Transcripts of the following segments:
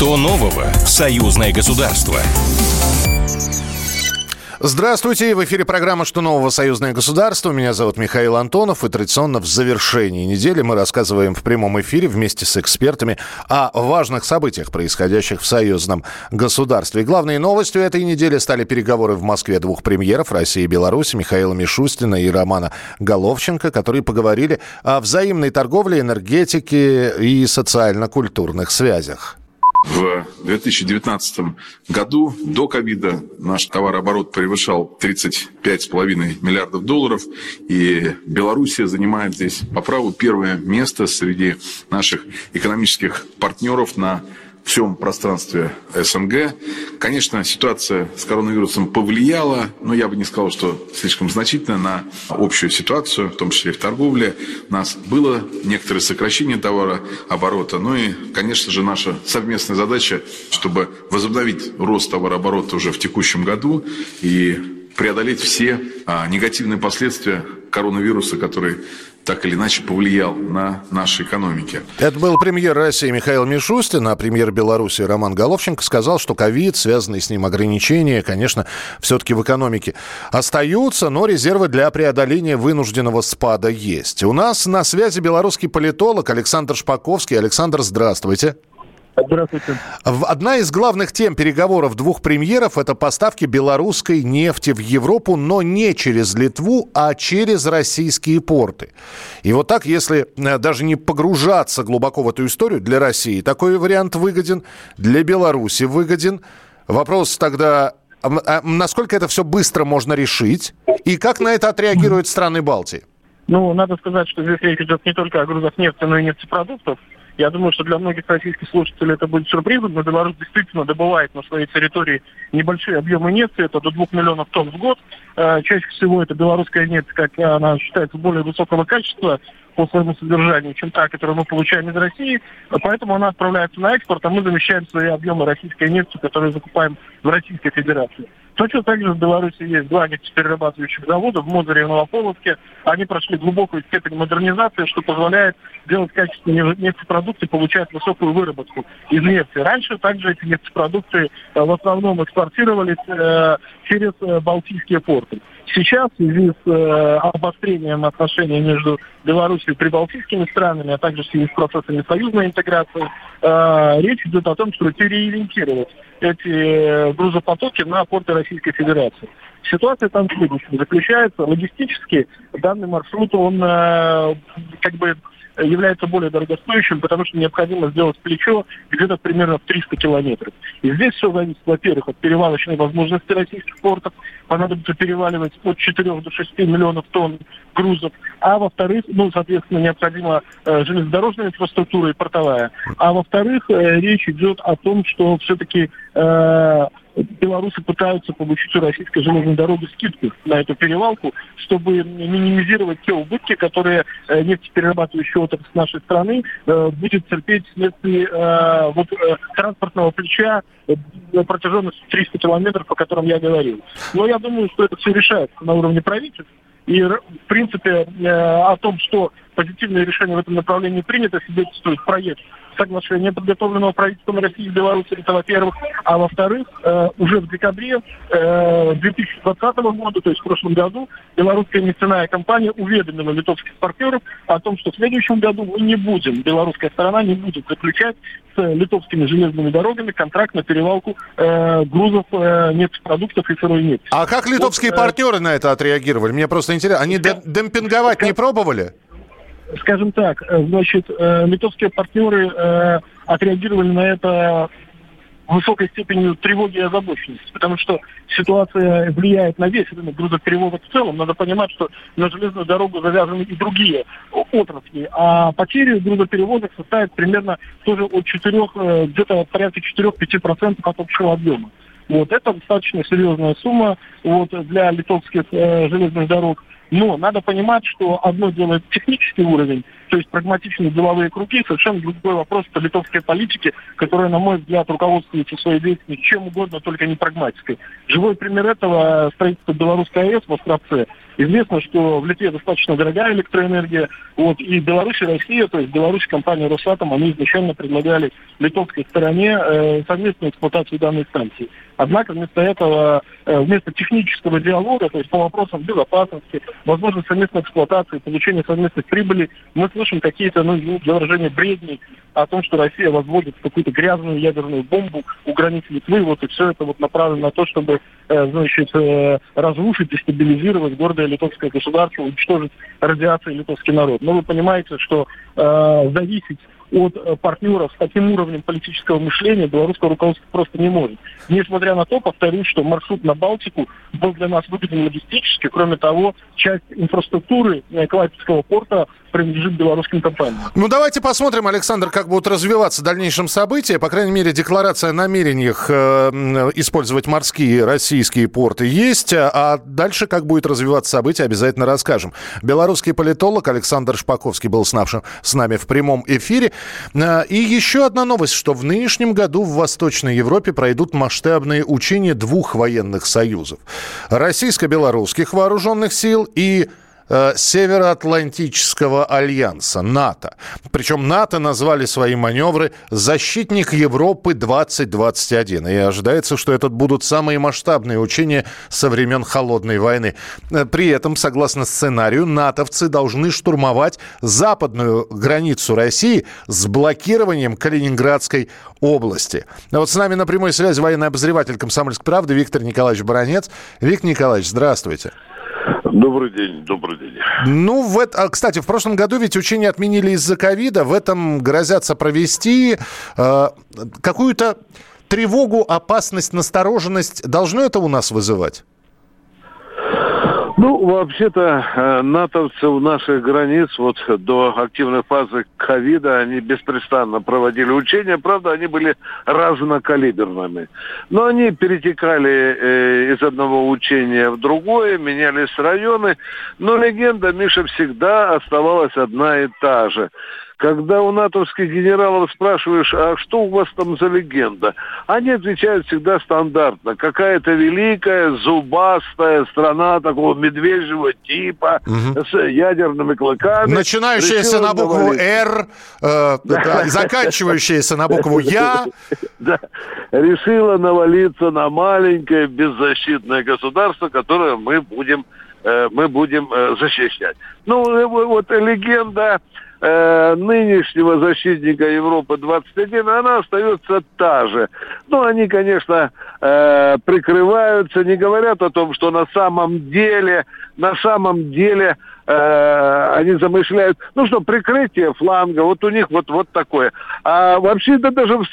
Что нового? Союзное государство. Здравствуйте, в эфире программа «Что нового? Союзное государство». Меня зовут Михаил Антонов, и традиционно в завершении недели мы рассказываем в прямом эфире вместе с экспертами о важных событиях, происходящих в союзном государстве. И главной новостью этой недели стали переговоры в Москве двух премьеров России и Беларуси, Михаила Мишустина и Романа Головченко, которые поговорили о взаимной торговле, энергетике и социально-культурных связях. В 2019 году до ковида наш товарооборот превышал 35,5 миллиардов долларов, и Белоруссия занимает здесь по праву первое место среди наших экономических партнеров на всем пространстве СНГ. Конечно, ситуация с коронавирусом повлияла, но я бы не сказал, что слишком значительно на общую ситуацию, в том числе и в торговле. У нас было некоторое сокращение товарооборота, ну и, конечно же, наша совместная задача, чтобы возобновить рост товарооборота уже в текущем году и преодолеть все негативные последствия коронавируса, который так или иначе повлиял на наши экономики. Это был премьер России Михаил Мишустин, а премьер Беларуси Роман Головченко сказал, что ковид, связанные с ним ограничения, конечно, все-таки в экономике остаются, но резервы для преодоления вынужденного спада есть. У нас на связи белорусский политолог Александр Шпаковский. Александр, здравствуйте. Здравствуйте. Одна из главных тем переговоров двух премьеров – это поставки белорусской нефти в Европу, но не через Литву, а через российские порты. И вот так, если даже не погружаться глубоко в эту историю, для России такой вариант выгоден, для Беларуси выгоден. Вопрос тогда, насколько это все быстро можно решить, и как на это отреагируют страны Балтии? Ну, надо сказать, что здесь речь идет не только о грузах нефти, но и нефтепродуктов. Я думаю, что для многих российских слушателей это будет сюрпризом, но Беларусь действительно добывает на своей территории небольшие объемы нефти, это до 2 миллионов тонн в год. Чаще всего это белорусская нефть, как она считается, более высокого качества по своему содержанию, чем та, которую мы получаем из России. Поэтому она отправляется на экспорт, а мы замещаем свои объемы российской нефти, которые закупаем в Российской Федерации. Точно так же в Беларуси есть два нефтеперерабатывающих завода в Мозыре и Новополоцке. Они прошли глубокую степень модернизации, что позволяет делать качественные нефтепродукты, получать высокую выработку из нефти. Раньше также эти нефтепродукты в основном экспортировались через Балтийские порты. Сейчас в связи с обострением отношений между Беларусью и прибалтийскими странами, а также в связи с процессами союзной интеграции, речь идет о том, чтобы переориентировать эти грузопотоки на порты Российской Федерации. Ситуация там следующая. Заключается, логистически данный маршрут, он является более дорогостоящим, потому что необходимо сделать плечо где-то примерно в 300 километров. И здесь все зависит, во-первых, от перевалочной возможности российских портов. Понадобится переваливать от 4 до 6 миллионов тонн грузов. А во-вторых, соответственно, необходима железнодорожная инфраструктура и портовая. А во-вторых, речь идет о том, что все-таки белорусы пытаются получить у российской железной дороги скидку на эту перевалку, чтобы минимизировать те убытки, которые нефтеперерабатывающая отрасль нашей страны будет терпеть вследствие транспортного плеча на протяженности 300 километров, о котором я говорил. Но я думаю, что это все решается на уровне правительств. И, в принципе, о том, что позитивные решения в этом направлении приняты, свидетельствует проект соглашения, подготовленного правительством России и Беларуси, это во-первых. А во-вторых, уже в декабре 2020 года, то есть в прошлом году, белорусская нефтяная компания уведомила литовских партнеров о том, что в следующем году мы не будем, белорусская сторона не будет заключать с литовскими железными дорогами контракт на перевалку грузов, нефтепродуктов и сырой нефти. А как литовские партнеры на это отреагировали? Мне просто интересно, они демпинговать не пробовали? Скажем так, значит, литовские партнеры отреагировали на это высокой степенью тревоги и озабоченности, потому что ситуация влияет на весь рынок грузоперевозок в целом. Надо понимать, что на железную дорогу завязаны и другие отрасли, а потери грузоперевозок составят примерно тоже от 4, где-то порядка 4-5% от общего объема. Вот, это достаточно серьезная сумма для литовских железных дорог. Но надо понимать, что одно дело технический уровень, то есть прагматичные деловые круги, совершенно другой вопрос – это литовские политики, которые, на мой взгляд, руководствуются своей деятельностью чем угодно, только не прагматикой. Живой пример этого – строительство белорусской АЭС в Островце. Известно, что в Литве достаточно дорогая электроэнергия. Вот, и Беларусь и Россия, то есть Беларусь, компания «Росатом», они изначально предлагали литовской стороне совместную эксплуатацию данной станции. Однако вместо этого, вместо технического диалога, то есть по вопросам безопасности, возможно, совместной эксплуатации, получения совместных прибыли, мы слышим какие-то, ну, для выражения, бредни о том, что Россия возводит какую-то грязную ядерную бомбу у границ Литвы, вот, и все это вот направлено на то, чтобы, значит, разрушить, дестабилизировать гордое литовское государство, уничтожить радиацию и литовский народ. Но вы понимаете, что зависеть от партнеров с таким уровнем политического мышления белорусское руководство просто не может. Несмотря на то, повторюсь, что маршрут на Балтику был для нас выгоден логистически. Кроме того, часть инфраструктуры Клайпедского порта принадлежит белорусским компаниям. Ну, давайте посмотрим, Александр, как будут развиваться в дальнейшем события. По крайней мере, декларация о намерениях использовать морские российские порты есть. А дальше, как будет развиваться событие, обязательно расскажем. Белорусский политолог Александр Шпаковский был с нами в прямом эфире. И еще одна новость, что в нынешнем году в Восточной Европе пройдут масштабные учения двух военных союзов. Российско-белорусских вооруженных сил и Североатлантического альянса, НАТО. Причем НАТО назвали свои маневры «Защитник Европы-2021». И ожидается, что это будут самые масштабные учения со времен Холодной войны. При этом, согласно сценарию, натовцы должны штурмовать западную границу России с блокированием Калининградской области. А вот с нами на прямой связи военный обозреватель «Комсомольской правды» Виктор Николаевич Баранец. Виктор Николаевич, здравствуйте. Добрый день, добрый день. Ну, кстати, в прошлом году ведь учения отменили из-за ковида. В этом грозятся провести какую-то тревогу, опасность, настороженность. Должно это у нас вызывать? Ну, вообще-то, натовцев наших границ вот до активной фазы ковида они беспрестанно проводили учения. Правда, они были разнокалиберными. Но они перетекали из одного учения в другое, менялись районы. Но легенда, Миша, всегда оставалась одна и та же. Когда у натовских генералов спрашиваешь, а что у вас там за легенда, они отвечают всегда стандартно. Какая-то великая, зубастая страна такого медвежьего типа, с ядерными клыками. Начинающаяся на букву «Р», заканчивающаяся на букву «Я». Решила навалиться на маленькое беззащитное государство, которое мы будем защищать. Ну, вот легенда нынешнего защитника Европы-21, она остается та же. Ну, они, конечно, прикрываются, не говорят о том, что на самом деле они замышляют, ну что, прикрытие фланга, вот у них вот такое. А вообще-то даже в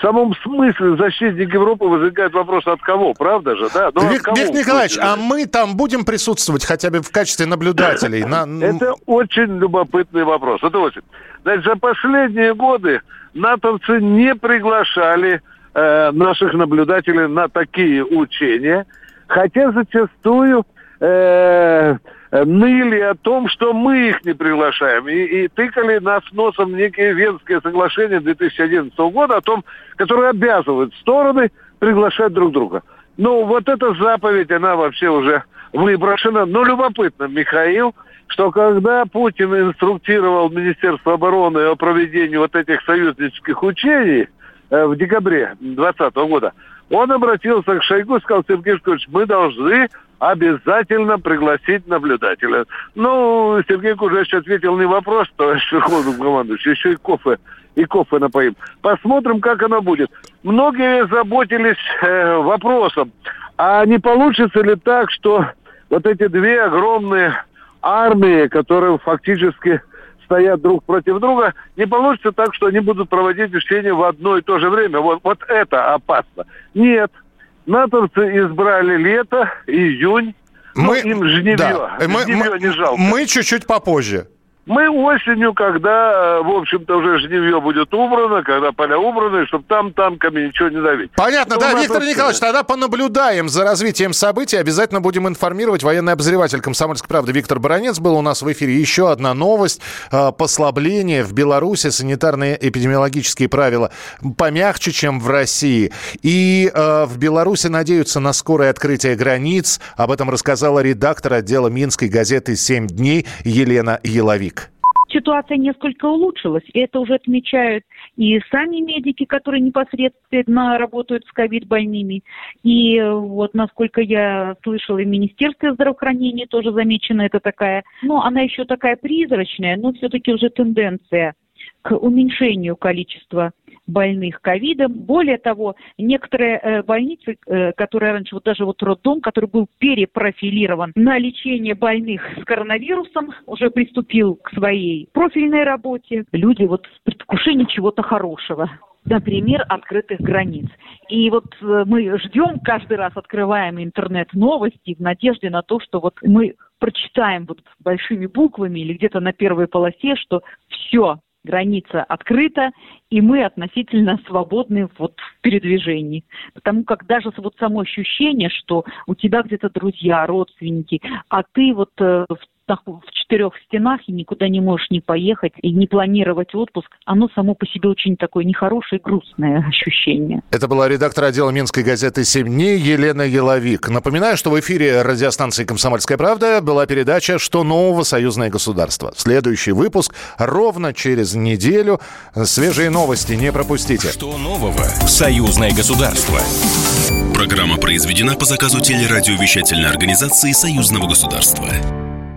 самом смысле защитник Европы возникает вопрос, от кого, правда же, да? Виктор Николаевич, а мы там будем присутствовать хотя бы в качестве наблюдателей? Это очень любопытный вопрос. Значит, за последние годы натовцы не приглашали наших наблюдателей на такие учения, хотя зачастую ныли о том, что мы их не приглашаем. И тыкали нас носом некие Венские соглашения 2011 года, о том, которые обязывают стороны приглашать друг друга. Ну, вот эта заповедь, она вообще уже выброшена. Но любопытно, Михаил, что когда Путин инструктировал Министерство обороны о проведении вот этих союзнических учений в декабре 2020 года, он обратился к Шойгу и сказал: Сергей Кужугетович, мы должны обязательно пригласить наблюдателя. Ну, Сергей Кужугетович ответил: не вопрос, товарищ Верховный командующий, еще и кофе напоим. Посмотрим, как оно будет. Многие заботились вопросом, а не получится ли так, что вот эти две огромные армии, которые фактически стоят друг против друга, не получится так, что они будут проводить учения в одно и то же время. Вот это опасно. Нет. Натовцы избрали лето, июнь, им жневье не жалко. Мы чуть-чуть попозже. Мы осенью, когда, в общем-то, уже жнивье будет убрано, когда поля убраны, чтобы там танками ничего не давить. Понятно, да, Виктор Николаевич, тогда понаблюдаем за развитием событий, обязательно будем информировать. Военный обозреватель «Комсомольской правды» Виктор Баранец был у нас в эфире. Еще одна новость. Послабление в Беларуси, санитарные эпидемиологические правила помягче, чем в России. И в Беларуси надеются на скорое открытие границ. Об этом рассказала редактор отдела Минской газеты «Семь дней» Елена Еловик. Ситуация несколько улучшилась, и это уже отмечают и сами медики, которые непосредственно работают с ковид-больными, и вот, насколько я слышала, и Министерство здравоохранения тоже замечена, это такая, ну, она еще такая призрачная, но все-таки уже тенденция к уменьшению количества больных ковидом. Более того, некоторые больницы, которые раньше, вот даже вот роддом, который был перепрофилирован на лечение больных с коронавирусом, уже приступил к своей профильной работе. Люди вот в предвкушении чего-то хорошего. Например, открытых границ. И вот мы ждем, каждый раз открываем интернет-новости в надежде на то, что вот мы прочитаем вот большими буквами или где-то на первой полосе, что все, граница открыта, и мы относительно свободны вот в передвижении. Потому как даже вот само ощущение, что у тебя где-то друзья, родственники, а ты вот в четырех стенах и никуда не можешь не поехать и не планировать отпуск, оно само по себе очень такое нехорошее, грустное ощущение. Это была редактор отдела Минской газеты «Семь дней» Елена Еловик. Напоминаю, что в эфире радиостанции «Комсомольская правда» была передача «Что нового? Союзное государство». Следующий выпуск ровно через неделю. Свежие новости не пропустите. «Что нового? Союзное государство». Программа произведена по заказу телерадиовещательной организации «Союзного государства».